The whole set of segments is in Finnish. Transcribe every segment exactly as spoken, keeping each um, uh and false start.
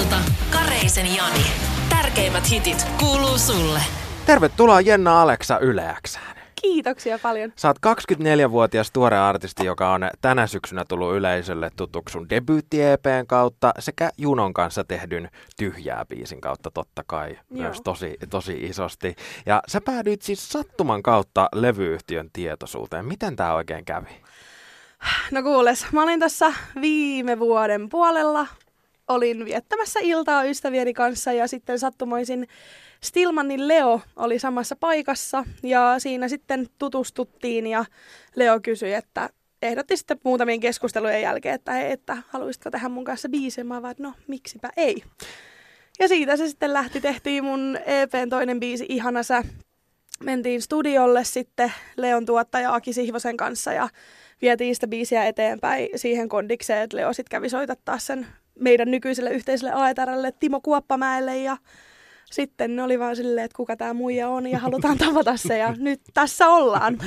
ilta, Kareisen Jani. Tärkeimmät hitit kuuluu sulle. Tervetuloa Jenna Alexa Yleäksään. Kiitoksia paljon. Sä oot kaksikymmentäneljävuotias tuore artisti, joka on tänä syksynä tullut yleisölle tutuksi sun debyytti-E P:n kautta sekä Junon kanssa tehdyn tyhjää biisin kautta totta kai. Joo. Myös tosi, tosi isosti. Ja sä päädyit siis sattuman kautta levyyhtiön tietoisuuteen. Miten tää oikein kävi? No kuules, mä olin tässä viime vuoden puolella. Olin viettämässä iltaa ystävieni kanssa ja sitten sattumoisin Stillmanin Leo oli samassa paikassa ja siinä sitten tutustuttiin ja Leo kysyi, että ehdotti sitten muutamien keskustelujen jälkeen, että hei, että haluaisitko tehdä mun kanssa biisejä? Mä vaan, no miksipä ei. Ja siitä se sitten lähti, tehtiin mun E P:n toinen biisi Ihana sä. Mentiin studiolle sitten Leon tuottaja Aki Sihvosen kanssa ja vietiin sitä biisiä eteenpäin siihen kondikseen, että Leo sitten kävi soitattaa sen meidän nykyiselle yhteiselle A E T R:lle Timo Kuoppamäelle ja sitten ne oli vaan silleen, että kuka tämä muija on ja halutaan tavata se ja nyt tässä ollaan.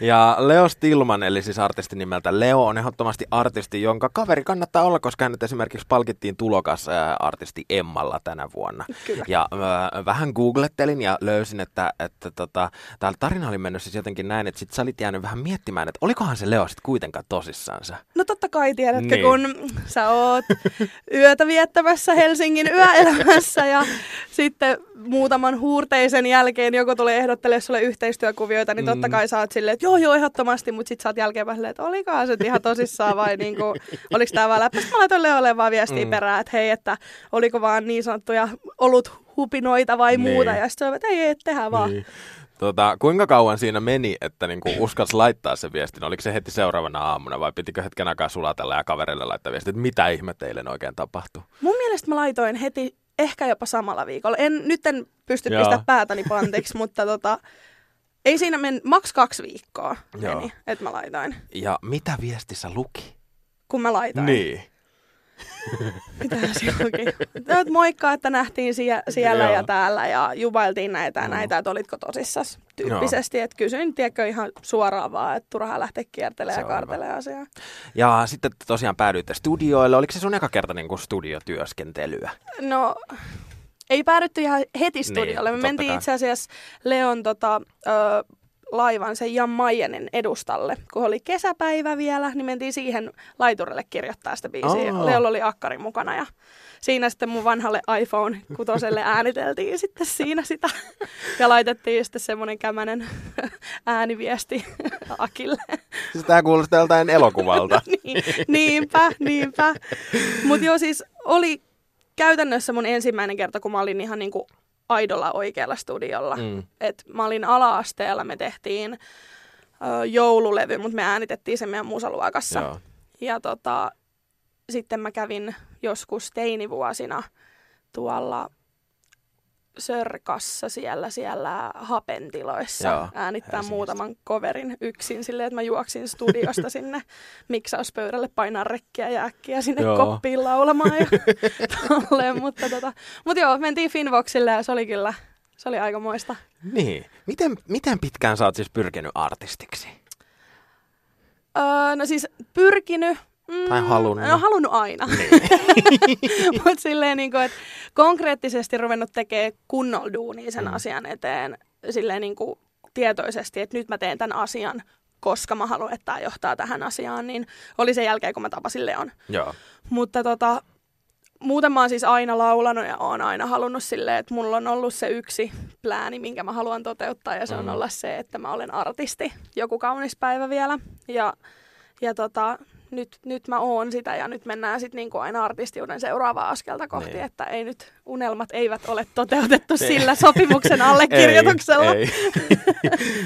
Ja Leo Stillman, eli siis artisti nimeltä Leo, on ehdottomasti artisti, jonka kaveri kannattaa olla, koska hänet esimerkiksi palkittiin tulokas ää, artisti Emmalla tänä vuonna. Kyllä. Ja ää, vähän googlettelin ja löysin, että, että tota, täällä tarina oli mennyt siis jotenkin näin, että sit sä olit jäänyt vähän miettimään, että olikohan se Leo sitten kuitenkaan tosissaansa. No totta kai tiedätkö, niin. Kun sä oot yötä viettämässä Helsingin yöelämässä ja sitten muutaman huurteisen jälkeen joku tulee ehdottelemaan sulle yhteistyökuvioita, niin totta kai sä oot silleen, että joo joo ehdottomasti, mutta sit sä oot jälkeenpäin silleen, että olikaan se ihan tosissaan vai niinku, oliko tää vaan läppästä? Mä laitoin Leolle vaan viestiä mm. perään, että hei, että oliko vaan niin sanottuja olut hupinoita vai niin. muuta, ja sit se on, että ei, ei, tehdään vaan. Niin. Tota, kuinka kauan siinä meni, että niinku uskalsi laittaa se viestin? Oliko se heti seuraavana aamuna vai pitikö hetken aikaa sulatella ja kaverille laittaa viestin, että mitä ihme teille oikein tapahtuu? Mun mielestä mä laitoin heti ehkä jopa samalla viikolla. En, nyt en pysty pistämään päätäni pantiksi, mutta tota, ei siinä meni, maks kaksi viikkoa meni, että mä laitoin. Ja mitä viestissä luki? Kun mä laitoin. Niin. Mitähän se luki? Moikka, että nähtiin sie- siellä Joo. ja täällä ja juvailtiin näitä ja no. näitä, että olitko tosissas tyyppisesti. Että kysyin, tiedätkö, ihan suoraan vaan, että turhaa lähteä kiertelemään ja kaartelemaan asiaa. Ja sitten tosiaan päädyitte studioille. Oliko se sun eka kerta niin kuin studiotyöskentelyä? No, ei päädytty ihan heti studiolle. Niin, me mentiin kai. itse asiassa Leon tota, ö, laivan sen Jan Maijanen edustalle. Kun oli kesäpäivä vielä, niin mentiin siihen laiturille kirjoittaa sitä biisiä. Oh. Leolla oli akkari mukana ja siinä sitten mun vanhalle iPhone kutoselle ääniteltiin sitten siinä sitä. Ja laitettiin sitten semmoinen kämänen ääniviesti Akille. Siis tää kuulosti joltain elokuvalta. niin, niinpä, niinpä. Mut joo siis oli käytännössä mun ensimmäinen kerta, kun mä olin ihan niinku aidolla oikealla studiolla. Mm. Et mä olin ala-asteella, me tehtiin ö, joululevy, mutta me äänitettiin sen meidän musaluokassa. Joo. Ja tota, sitten mä kävin joskus teinivuosina tuolla Sörkassa siellä, siellä hapentiloissa. Joo, äänittää Helsingistä muutaman coverin yksin silleen, että mä juoksin studiosta sinne miksauspöydälle, painaa rekkiä ja äkkiä sinne joo. koppiin laulamaan ja tolleen. Mutta tota, mut joo, mentiin Finvoxille ja se oli kyllä, se oli aikamoista. Niin. Miten, miten pitkään sä oot siis pyrkinyt artistiksi? Öö, no siis pyrkinyt. Mm, tai halunnut. No halunnut aina. Mutta silleen niin kuin, että konkreettisesti ruvennut tekemään kunnolla duunia sen mm. asian eteen silleen niin kuin tietoisesti, että nyt mä teen tämän asian, koska mä haluan, että tämä johtaa tähän asiaan, niin oli sen jälkeen, kun mä tapasin Leon. Joo. Mutta tota, muuten mä oon siis aina laulanut ja oon aina halunnut silleen, että mulla on ollut se yksi plääni, minkä mä haluan toteuttaa ja se mm. on olla se, että mä olen artisti joku kaunis päivä vielä ja, ja tota... Nyt, nyt mä oon sitä ja nyt mennään sitten niinku aina artistiuden seuraavaa askelta kohti, niin. Että ei nyt unelmat eivät ole toteutettu sillä sopimuksen allekirjoituksella. Ei, ei.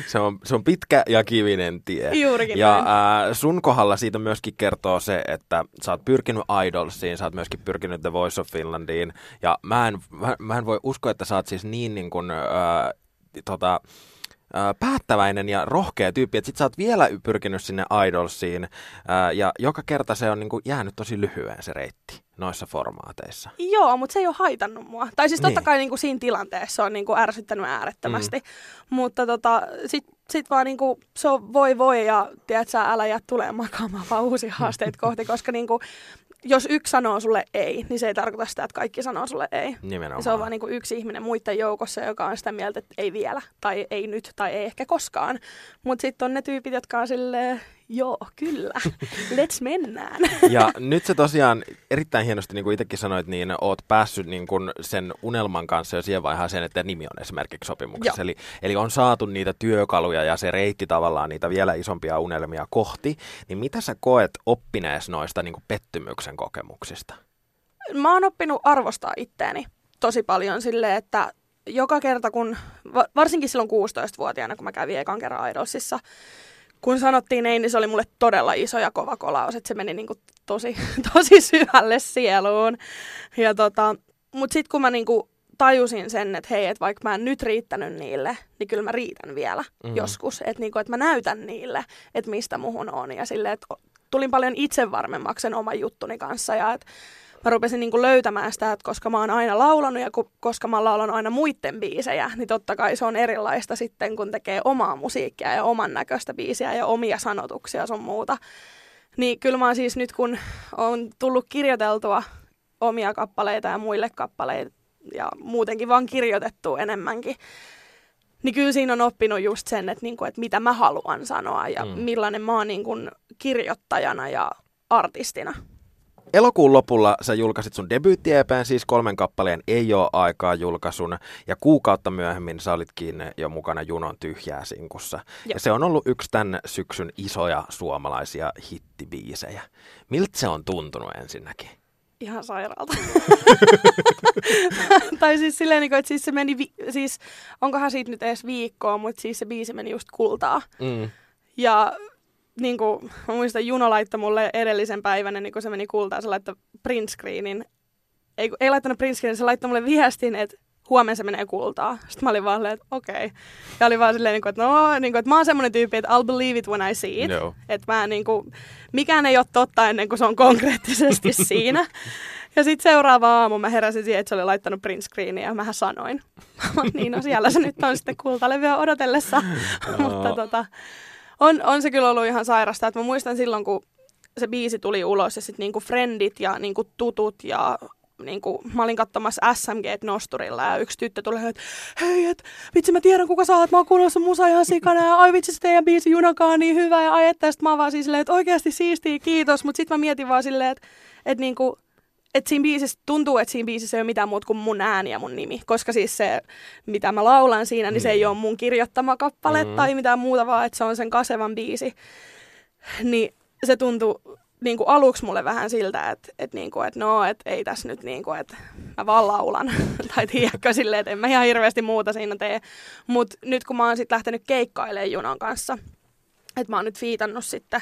Se, on, se on pitkä ja kivinen tie. Juurikin ja äh, sun kohdalla siitä myöskin kertoo se, että sä oot pyrkinyt Idolsiin, sä oot myöskin pyrkinyt The Voice of Finlandiin ja mä en, mä, mä en voi uskoa, että sä oot siis niin niin kuin, äh, tota... päättäväinen ja rohkea tyyppi, että sit sä oot vielä pyrkinyt sinne Idolsiin ja joka kerta se on niinku jäänyt tosi lyhyen se reitti noissa formaateissa. Joo, mutta se ei ole haitannut mua. Tai siis totta niin. kai niinku siinä tilanteessa on niinku ärsyttänyt äärettömästi, mm. mutta tota, sit, sit vaan niinku, se on voi voi ja tiedät sä, älä jää tulee makaamaan vaan uusia haasteita kohti, koska niinku, jos yksi sanoo sulle ei, niin se ei tarkoita sitä, että kaikki sanoo sulle ei. Nimenomaan. Se on vaan niin kuin yksi ihminen muiden joukossa, joka on sitä mieltä, että ei vielä, tai ei nyt, tai ei ehkä koskaan. Mutta sitten on ne tyypit, jotka on silleen, joo, kyllä, let's mennään. Ja nyt se tosiaan erittäin hienosti, niin kuin itsekin sanoit, niin oot päässyt niin kuin sen unelman kanssa jo siihen vaiheeseen, että nimi on esimerkiksi sopimuksessa. Eli, eli on saatu niitä työkaluja ja se reitti tavallaan niitä vielä isompia unelmia kohti. Niin mitä sä koet oppinees noista niin kuin pettymyksen kokemuksista? Mä oon oppinut arvostaa itteeni tosi paljon silleen, että joka kerta kun, varsinkin silloin kuusitoistavuotiaana, kun mä kävin ekan kerran Idolsissa, kun sanottiin ei, niin se oli mulle todella iso ja kova kolaus, että se meni niinku tosi, tosi syvälle sieluun. Tota, mutta sitten kun mä niinku tajusin sen, että hei, et vaikka mä en nyt riittänyt niille, niin kyllä mä riitän vielä mm. joskus. Että niinku, et mä näytän niille, että mistä muhun on. Ja sille, että tulin paljon itsevarmemmaksi sen oman juttuni kanssa. Ja et mä rupesin niinku löytämään sitä, että koska mä oon aina laulanut ja koska mä oon laulanut aina muiden biisejä, niin totta kai se on erilaista sitten, kun tekee omaa musiikkia ja oman näköistä biisiä ja omia sanotuksia sun muuta. Niin kyllä mä siis nyt, kun on tullut kirjoiteltua omia kappaleita ja muille kappaleita ja muutenkin vaan kirjoitettua enemmänkin, niin kyllä siinä on oppinut just sen, että, niinku, että mitä mä haluan sanoa ja mm. millainen mä oon niinku kirjoittajana ja artistina. Elokuun lopulla sä julkaisit sun debyytti-E P:n, siis kolmen kappaleen Ei oo aikaa -julkaisun, ja kuukautta myöhemmin sä olitkin jo mukana Junon Tyhjää sinkussa. Ja se on ollut yksi tämän syksyn isoja suomalaisia hittibiisejä. Miltä se on tuntunut ensinnäkin? Ihan sairaalta. Tai siis silleen, että siis se meni, vi- siis onkohan siitä nyt edes viikkoa, mutta siis se biisi meni just kultaa. Mm. Ja... Niin kuin, mä muistan, Juno laittoi mulle edellisen päivänä, niin kun se meni kultaan, se laittoi print screenin. Ei, ei laittanut print screenin, se laittoi mulle viestin, että huomenna se menee kultaan. Sitten mä olin vaan silleen, että okei. Okay. Ja oli vaan silleen, että no, niin kuin, että mä oon semmoinen tyyppi, että I'll believe it when I see it. No. Että mä niin kuin, mikään ei ole totta ennen kuin se on konkreettisesti siinä. Ja sitten seuraava aamu mä heräsin siihen, että se oli laittanut print screeniä ja mähän sanoin. Niin, no siellä se nyt on sitten kultalevyä odotellessa. No. Mutta tota... On, on se kyllä ollut ihan sairasta. Et mä muistan silloin, kun se biisi tuli ulos ja sitten niinku frendit ja niinku tutut ja niinku, mä olin katsomassa S M G-nosturilla ja yksi tyttö tuli, että hei, et, vitsi mä tiedän kuka sä oot, mä oon kuunnellut sun musa ihan sikana ja ai vitsi se teidän biisi Junokaan on niin hyvä ja ai että. Sitten mä oon vaan siis silleen, että oikeasti siistiä, kiitos, mutta sitten mä mietin vaan silleen, että et niinku... Että siinä biisissä, tuntuu, että siinä biisissä ei ole mitään muuta kuin mun ääni ja mun nimi. Koska siis se, mitä mä laulan siinä, niin se ei ole mun kirjoittama kappale mm. tai mitään muuta, vaan että se on sen Kasevan biisi. Niin se tuntui niin kuin aluksi mulle vähän siltä, että, että, niin kuin, että no, että ei tässä nyt niin kuin, että mä vaan laulan. Tai tiedätkö silleen, että en mä ihan hirveästi muuta siinä tee. Mutta nyt kun mä oon sitten lähtenyt keikkailemaan Junon kanssa, että mä oon nyt fiitannut sitten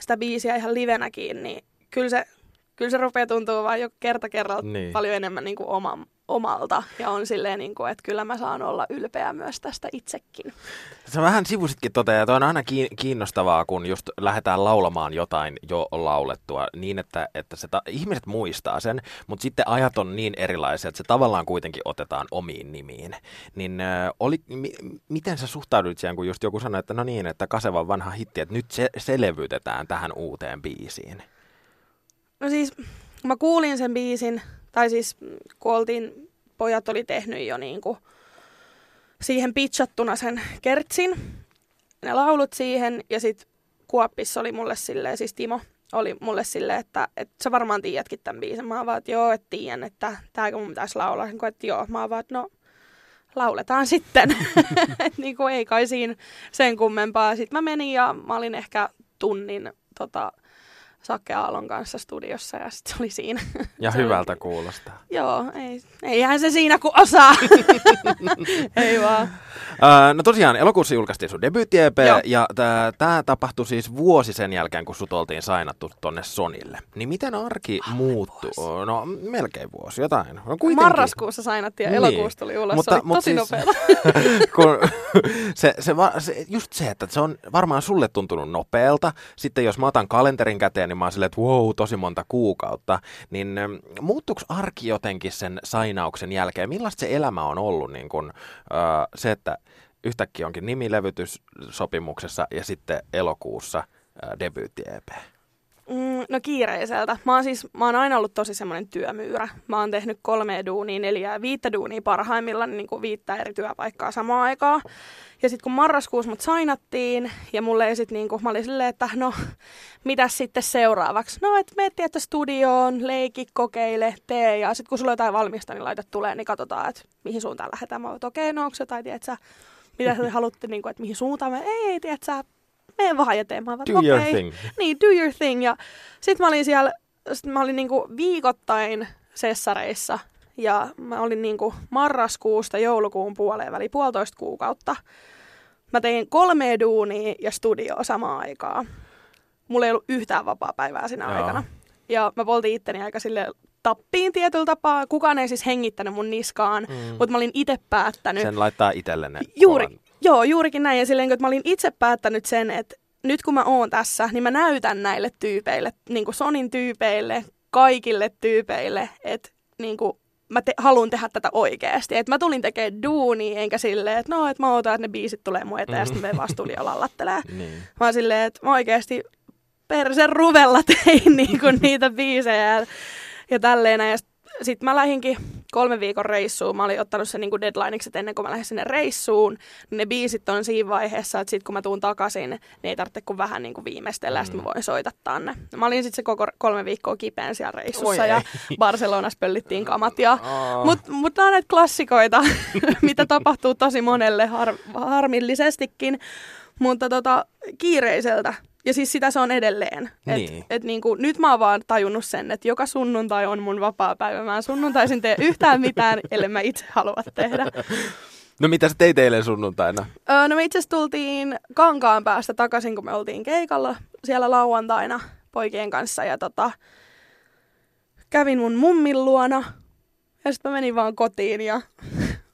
sitä biisiä ihan livenäkin, niin kyllä se... Kyllä se rupeaa tuntua vaan jo kerta kerralta niin. Paljon enemmän niin kuin oma, omalta. Ja on silleen, niin kuin, että kyllä mä saan olla ylpeä myös tästä itsekin. Sä vähän sivusitkin tota, ja toi on aina kiinnostavaa, kun just lähdetään laulamaan jotain jo laulettua niin, että, että se ta- ihmiset muistaa sen, mutta sitten ajat on niin erilaisia, että se tavallaan kuitenkin otetaan omiin nimiin. Niin äh, oli, m- miten sä suhtauduit siihen, kun just joku sanoi, että no niin, että Kasevan vanha hitti, että nyt se, se levytetään tähän uuteen biisiin? No siis mä kuulin sen biisin, tai siis kun oltiin, pojat oli tehnyt jo niinku siihen pitchattuna sen kertsin, ne laulut siihen, ja sit Kuoppis oli mulle silleen, siis Timo oli mulle silleen, että et sä varmaan tiedätkin tämän biisin. Mä oon vaan, että joo, et tiedän, että tääkö mun pitäisi laulaa, että joo, mä oon vaan, että no lauletaan sitten, että niinku ei kai siinä sen kummempaa. Sit mä menin ja mä olin ehkä tunnin tota... Sakke Aallon kanssa studiossa ja sitten se oli siinä. Ja hyvältä oli... kuulostaa. Joo, ei, eihän se siinä kun osaa. Ei vaan. Öö, no tosiaan, elokuussa julkaistiin sun debyytti-E P ja tämä tapahtui siis vuosi sen jälkeen, kun sut oltiin sainattu tonne Sonylle. Niin miten arki ah, muuttui? Vuosi. No melkein vuosi, jotain. No, marraskuussa sainattiin ja niin. Elokuussa tuli ulos. Mutta, se oli tosi siis, nopeata. Kun se, se, se, just se, että se on varmaan sulle tuntunut nopealta. Sitten jos mä otan kalenterin käteen, niin mä oon silleen, että wow, tosi monta kuukautta, niin muuttuuko arki jotenkin sen sainauksen jälkeen? Millaista se elämä on ollut, niin kun, äh, se, että yhtäkkiä onkin nimilevytyssopimuksessa ja sitten elokuussa äh, debyytti-E P? Mm, No kiireiseltä. Mä oon siis, mä oon aina ollut tosi semmoinen työmyyrä. Mä oon tehnyt kolmea duunia, neljää, viittä duunia parhaimmillaan, niin kuin viittä eri työpaikkaa samaan aikaan. Ja sitten kun marraskuussa mut sainattiin, ja mulle ei sit niinku, mä olin silleen, että no, mitäs sitten seuraavaksi? No, et mene tietä studioon, leiki, kokeile, tee, ja sitten kun sulla jotain valmista, niin laita tulee, niin katsotaan, että mihin suuntaan lähdetään. Mä oon, että okei, okay, no, tai tietsä, mitä sä halutte, niin kuin, että mihin suuntaan? Mä, ei, tietsä, mene vähän eteen. Mä oon, do okay. your thing. Niin, do your thing. Ja sit mä olin siellä, sit mä olin niinku viikoittain sessareissa. Ja mä olin niinku marraskuusta joulukuun puoleen väliin puolitoista kuukautta. Mä tein kolme duunia ja studioa samaan aikaan. Mulla ei ollut yhtään vapaapäivää siinä Joo. aikana. Ja mä poltin itteni aika silleen tappiin tietyllä tapaa. Kukaan ei siis hengittänyt mun niskaan, mm. mutta mä olin itse päättänyt. Sen laittaa itsellenne. Juuri, joo, juurikin näin. Ja silleen, että mä olin itse päättänyt sen, että nyt kun mä oon tässä, niin mä näytän näille tyypeille, niin kuin Sonin tyypeille, kaikille tyypeille, että niinku mä te, haluan tehdä tätä oikeasti. Et mä tulin tekemään duunia, enkä silleen, että no, et mä odotan, että ne biisit tulee mun eteen, ja sitten me vaan studiolla lattelee. Niin. Mä oon silleen, että mä oikeasti persen ruvella tein niinku niitä biisejä ja tälleen. Ja sitten mä lähdinkin kolmen viikon reissuun. Mä olin ottanut sen niinku deadlineiksi, että ennen kuin mä lähdin sinne reissuun, niin ne biisit on siinä vaiheessa, että sitten kun mä tuun takaisin, niin ei tarvitse kuin vähän niinku viimeistellä, mm. ja sitten mä voin soitattaa ne. Mä olin sitten se koko kolme viikkoa kipeän siellä reissussa, Oi ja ei. Barcelonassa pöllittiin kamat. Ja... Oh. Mutta mut nämä on näitä klassikoita, mitä tapahtuu tosi monelle har- harmillisestikin, mutta tota, kiireiseltä. Ja siis sitä se on edelleen. Niin. Et, et niinku, nyt mä oon vaan tajunnut sen, että joka sunnuntai on mun vapaapäivä. Mä en sunnuntaisin tee yhtään mitään, ellei mä itse halua tehdä. No mitä sä teit eilen sunnuntaina? Öö, no me itse asiassa tultiin Kankaan päästä takaisin, kun me oltiin keikalla siellä lauantaina poikien kanssa. Ja tota, kävin mun mummin luona ja sitten mä menin vaan kotiin ja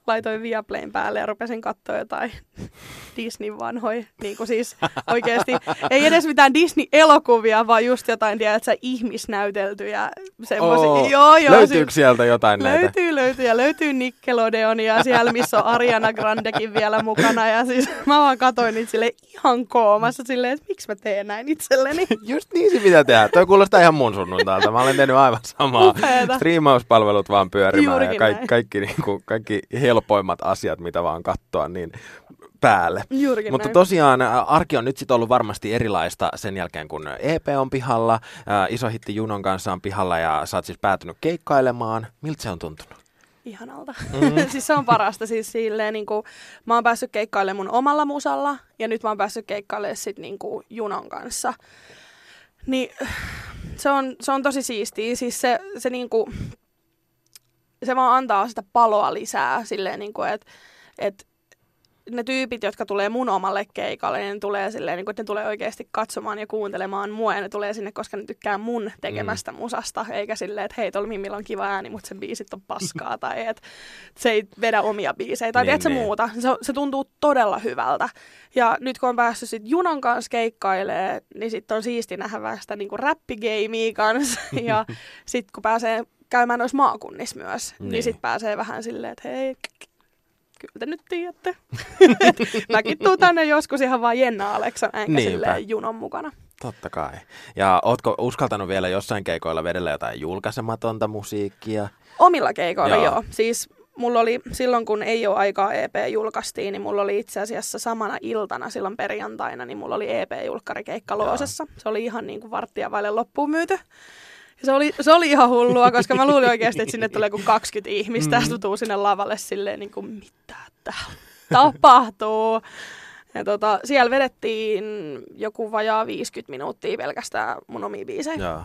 laitoin Viaplayn päälle ja rupesin katsoa jotain Disneyn vanhoja, niin kuin siis oikeasti, ei edes mitään Disney-elokuvia, vaan just jotain, tiedätkö, ihmisnäyteltyjä, semmoisia. Oh, joo, joo. Löytyykö siis, sieltä jotain löytyy, näitä? Löytyy, löytyy, ja löytyy Nickelodeonia siellä, missä on Ariana Grandekin vielä mukana, ja siis mä vaan katsoin niitä silleen ihan koomassa, silleen, että miksi mä teen näin itselleni. Just niin se pitää tehdä, toi kuulostaa ihan mun sunnuntaalta, mä olen tehnyt aivan samaa. Upeeta. Striimauspalvelut vaan pyörimään, Juurikin ja kaikki, kaikki, niin kuin, kaikki helpoimmat asiat, mitä vaan katsoa, niin päälle. Juurikin Mutta näin. Tosiaan arki on nyt sitten ollut varmasti erilaista sen jälkeen, kun E P on pihalla, ää, iso hitti Junon kanssa on pihalla ja sä oot siis päätynyt keikkailemaan. Miltä se on tuntunut? Ihanalta. Mm-hmm. Siis se on parasta. Siis silleen, niin kuin, mä oon päässyt keikkailemaan mun omalla musalla ja nyt mä oon päässyt keikkailemaan sit, niin kuin, Junon kanssa. Niin, se, on, se on tosi siistiä. Siis se, se, niin kuin, se vaan antaa sitä paloa lisää. Silleen, niin kuin, et, et, ne tyypit, jotka tulee mun omalle keikalle, niin ne tulee silleen, niin kuin, että ne tulee oikeasti katsomaan ja kuuntelemaan mua, ja ne tulee sinne, koska ne tykkää mun tekemästä mm. musasta, eikä silleen, että hei, tuolla Mimmillä on kiva ääni, mutta sen biisit on paskaa, tai että se ei vedä omia biisejä, tai tiedätkö muuta. Se, se tuntuu todella hyvältä. Ja nyt kun on päässyt sit Junon kanssa keikkailemaan, niin sitten on siisti nähdä vähän sitä niin kuin räppigeimiä kanssa, ja sitten kun pääsee käymään noissa maakunnissa myös, niin, niin sitten pääsee vähän silleen, että hei, kyllä te nyt tiedätte. Mäkin tuun tänne joskus ihan vaan Jenna Aleksan, enkä silleen Junon mukana. Totta kai. Ja ootko uskaltanut vielä jossain keikoilla vedellä jotain julkaisematonta musiikkia? Omilla keikoilla joo. joo. Siis mulla oli silloin, kun Ei ole aikaa E P julkaistiin, niin mulla oli itse asiassa samana iltana silloin perjantaina, niin mulla oli E P-julkkarikeikka Loosessa. Se oli ihan niin kuin varttia vaille loppuun myyty. Se oli, se oli ihan hullua, koska mä luulin oikeasti, että sinne tulee kuin kaksikymmentä ihmistä, ja tutuu sinne lavalle silleen, niin kuin, mitä täällä tapahtuu. Ja tota, siellä vedettiin joku vajaa viisikymmentä minuuttia pelkästään mun omia biisejä. Joo.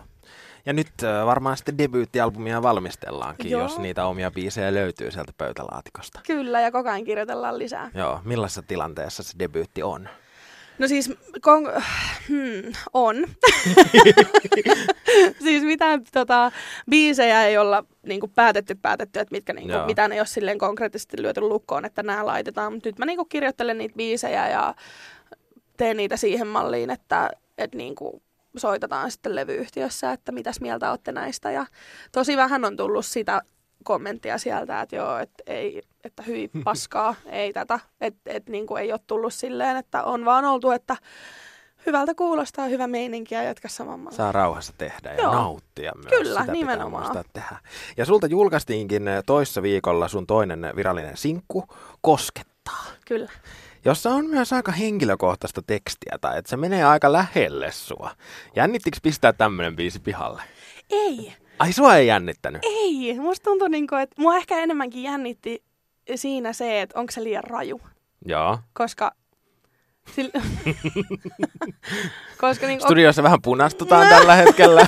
Ja nyt varmaan sitten debyyttialbumia valmistellaankin, Joo. jos niitä omia biisejä löytyy sieltä pöytälaatikosta. Kyllä, ja koko ajan kirjoitellaan lisää. Joo, millaisessa tilanteessa se debyytti on? No siis, kon... hmm, on. Siis mitään tota, biisejä ei olla niinku, päätetty, päätetty, että mitkä, niinku, mitään ei ole silleen konkreettisesti lyöty lukkoon, että nämä laitetaan. Mutta nyt mä niinku, kirjoittelen niitä biisejä ja teen niitä siihen malliin, että et, niinku, soitetaan sitten levyyhtiössä, että mitäs mieltä olette näistä. Ja tosi vähän on tullut sitä kommenttia sieltä, että joo, et ei, että hyi paskaa, ei tätä, että et, niinku ei ole tullut silleen, että on vaan oltu, että hyvältä kuulostaa, hyvä meininki ja jatka samalla. Saa rauhassa tehdä ja Joo. nauttia myös. Kyllä, sitä nimenomaan. Pitää muistaa tehdä. Ja sulta julkaistiinkin toissa viikolla sun toinen virallinen sinkku, Koskettaa. Kyllä. Jossa on myös aika henkilökohtaista tekstiä tai että se menee aika lähelle sua. Jännittikö pistää tämmönen biisi pihalle? Ei. Ai sua ei jännittänyt? Ei. Musta tuntuu niinku, että mua ehkä enemmänkin jännitti siinä se, että onko se liian raju. Joo. Koska... Sillä... Koska niin, studiossa on... vähän punastutaan tällä hetkellä.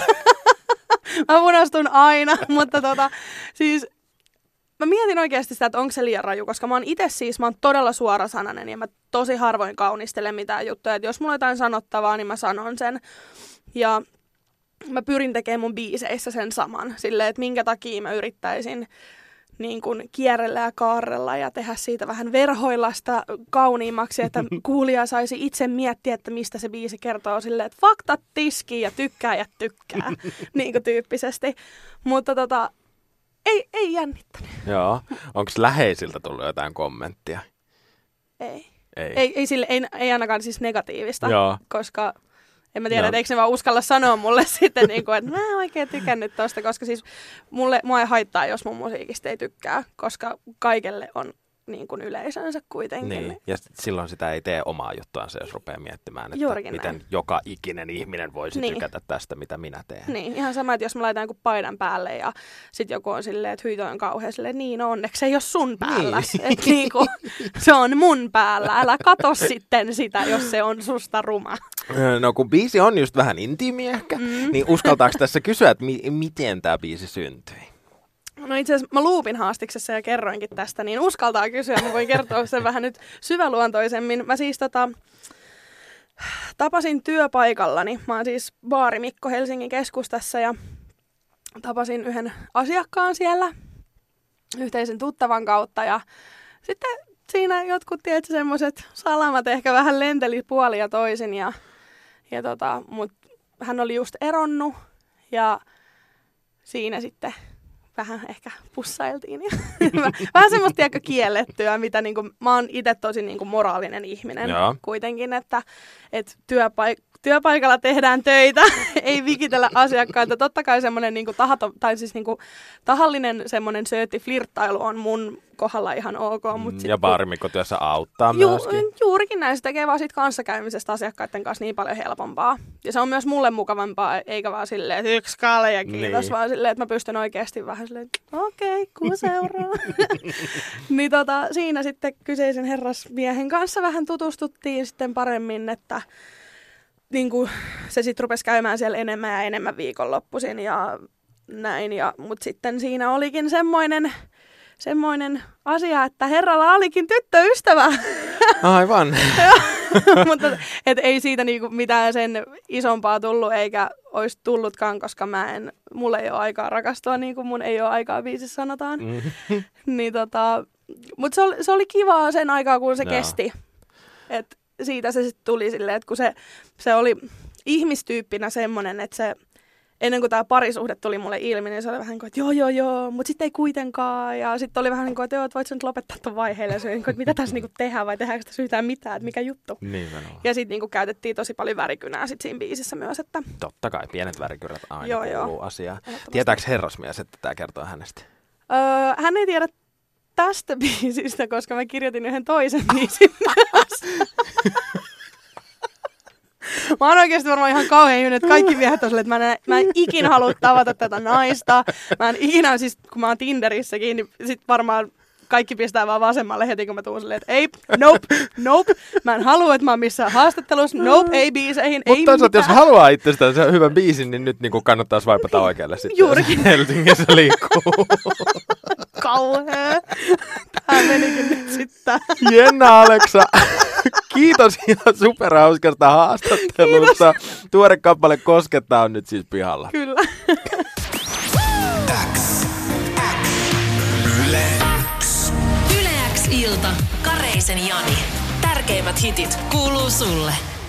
Mä punastun aina, mutta tota, siis mä mietin oikeasti sitä, että onko se liian raju, koska mä oon itse siis, mä oon todella suorasanainen ja mä tosi harvoin kaunistelen mitään juttuja. Että jos mulla on jotain sanottavaa, niin mä sanon sen. Ja mä pyrin tekemään mun biiseissä sen saman. Silleen, että minkä takia mä yrittäisin niin kuin kierrellä ja kaarrella ja tehdä siitä vähän verhoillasta kauniimmaksi, että kuulija saisi itse miettiä, että mistä se biisi kertoo silleen, että faktat tiskiin ja tykkää ja tykkää, niin kuin tyyppisesti. Mutta tota, ei, ei jännittänyt. Joo. Onko läheisiltä tullut jotain kommenttia? Ei. Ei, ei, ei, sille, ei, ei ainakaan siis negatiivista, Joo. koska... En mä tiedä, no. että eikö ne vaan uskalla sanoa mulle sitten, niin kuin, että mä en oikein tykännyt tosta, koska siis mulle, mua ei haittaa, jos mun musiikista ei tykkää, koska kaikelle on niin kuin yleisönsä kuitenkin. Niin, ja silloin sitä ei tee omaa juttuansa, jos rupeaa miettimään, että Juurikin miten näin. Joka ikinen ihminen voisi niin. tykätä tästä, mitä minä teen. Niin, ihan sama, että jos mä laitan joku paidan päälle ja sitten joku on silleen, että hyi on kauhean silleen, niin onneksi ei ole sun päällä. Niin. Että niin kuin, se on mun päällä, älä kato sitten sitä, jos se on susta ruma. No kun biisi on just vähän intiimi ehkä, mm. niin uskaltaako tässä kysyä, että mi- miten tämä biisi syntyi? No itse asiassa mä luupin haastiksessa ja kerroinkin tästä, niin uskaltaa kysyä, mä voin kertoa sen vähän nyt syväluontoisemmin. Mä siis tota, tapasin työpaikallani, mä oon siis baarimikko Helsingin keskustassa ja tapasin yhden asiakkaan siellä yhteisen tuttavan kautta ja sitten siinä jotkut tietysti semmoiset salamat ehkä vähän lenteli puolia toisin ja, ja tota, mut hän oli just eronnut ja siinä sitten... Vähän ehkä pussailtiin. Vähän semmoista aika kiellettyä, mitä niinku, mä oon itse tosi niinku moraalinen ihminen Jaa. kuitenkin, että et työpaik- työpaikalla tehdään töitä, ei vikitellä asiakkaita. Totta kai semmoinen niinku tahato- tai siis niinku tahallinen semmoinen söötti flirttailu on mun kohdalla ihan ok. Mut ja baarimikkotyössä auttaa ju- myöskin. Juurikin näin, se tekee vaan siitä kanssakäymisestä asiakkaiden kanssa niin paljon helpompaa. Ja se on myös mulle mukavampaa, eikä vaan silleen, että yksi kalja, kiitos, niin. vaan silleen, että mä pystyn oikeasti vähän silleen, että okei, okay, kun seuraa. Niin tota, siinä sitten kyseisen herrasmiehen kanssa vähän tutustuttiin sitten paremmin, että niin kuin se sitten rupesi käymään siellä enemmän ja enemmän viikonloppuisin ja näin. Ja, mutta sitten siinä olikin semmoinen, semmoinen asia, että herralla olikin tyttöystävä. Aivan. Mutta et ei siitä niinku mitään sen isompaa tullut eikä olisi tullutkaan, koska mä en, mulla ei ole aikaa rakastua, niin kuin mun ei ole aikaa biisissä sanotaan. Mm-hmm. Niin tota, mutta se, se oli kivaa sen aikaa, kun se no. kesti. Et siitä se sitten tuli silleen, että kun se, se oli ihmistyyppinä semmoinen, että se, ennen kuin tämä parisuhde tuli mulle ilmi, niin se oli vähän niin kuin, että joo, joo, joo, mutta sitten ei kuitenkaan. Ja sitten oli vähän niin kuin, että joo, että voit sä nyt lopettaa tuon vaiheelle. Ja se, että mitä tässä niin kuin tehdään vai tehdäänkö tässä yhtään mitään, että mikä juttu. Nimenomaan. Ja sitten niin käytettiin tosi paljon värikynää sitten siinä biisissä myös. Että... Totta kai, pienet värikynät aina joo, kuuluu joo. asiaan. Tietääkö herrasmies, että tämä kertoo hänestä? Öö, hän ei tiedä tästä biisistä, koska mä kirjoitin yhden toisen biisin myös. Mä oon oikeasti varmaan ihan kauhean hyvin, että kaikki miehet on silleen, että mä en, mä en ikinä halua tavata tätä naista. Mä en ikinä, siis kun mä oon Tinderissäkin, niin sit varmaan kaikki pistää vaan vasemmalle heti, kun mä tuun silleen, että ei, nope, nope. Mä en halua, että mä oon missään haastattelussa, nope, ei biiseihin, ei mitään. Mutta jos haluaa itsestään sen hyvän biisin, niin nyt niin kannattaa swipata oikealle sitten. Juurikin. Helsingissä liikkuu. Kauhea. Tää menikin nyt sitten. Jenna Alexa. Kiitos ihan superhauskasta haastattelusta. Kiitos. Tuore kappale Koskettaa on nyt siis pihalla. Kyllä. X, X, Yle X. Yle X ilta. Kareisen Jani. Tärkeimmät hitit kuuluu sulle.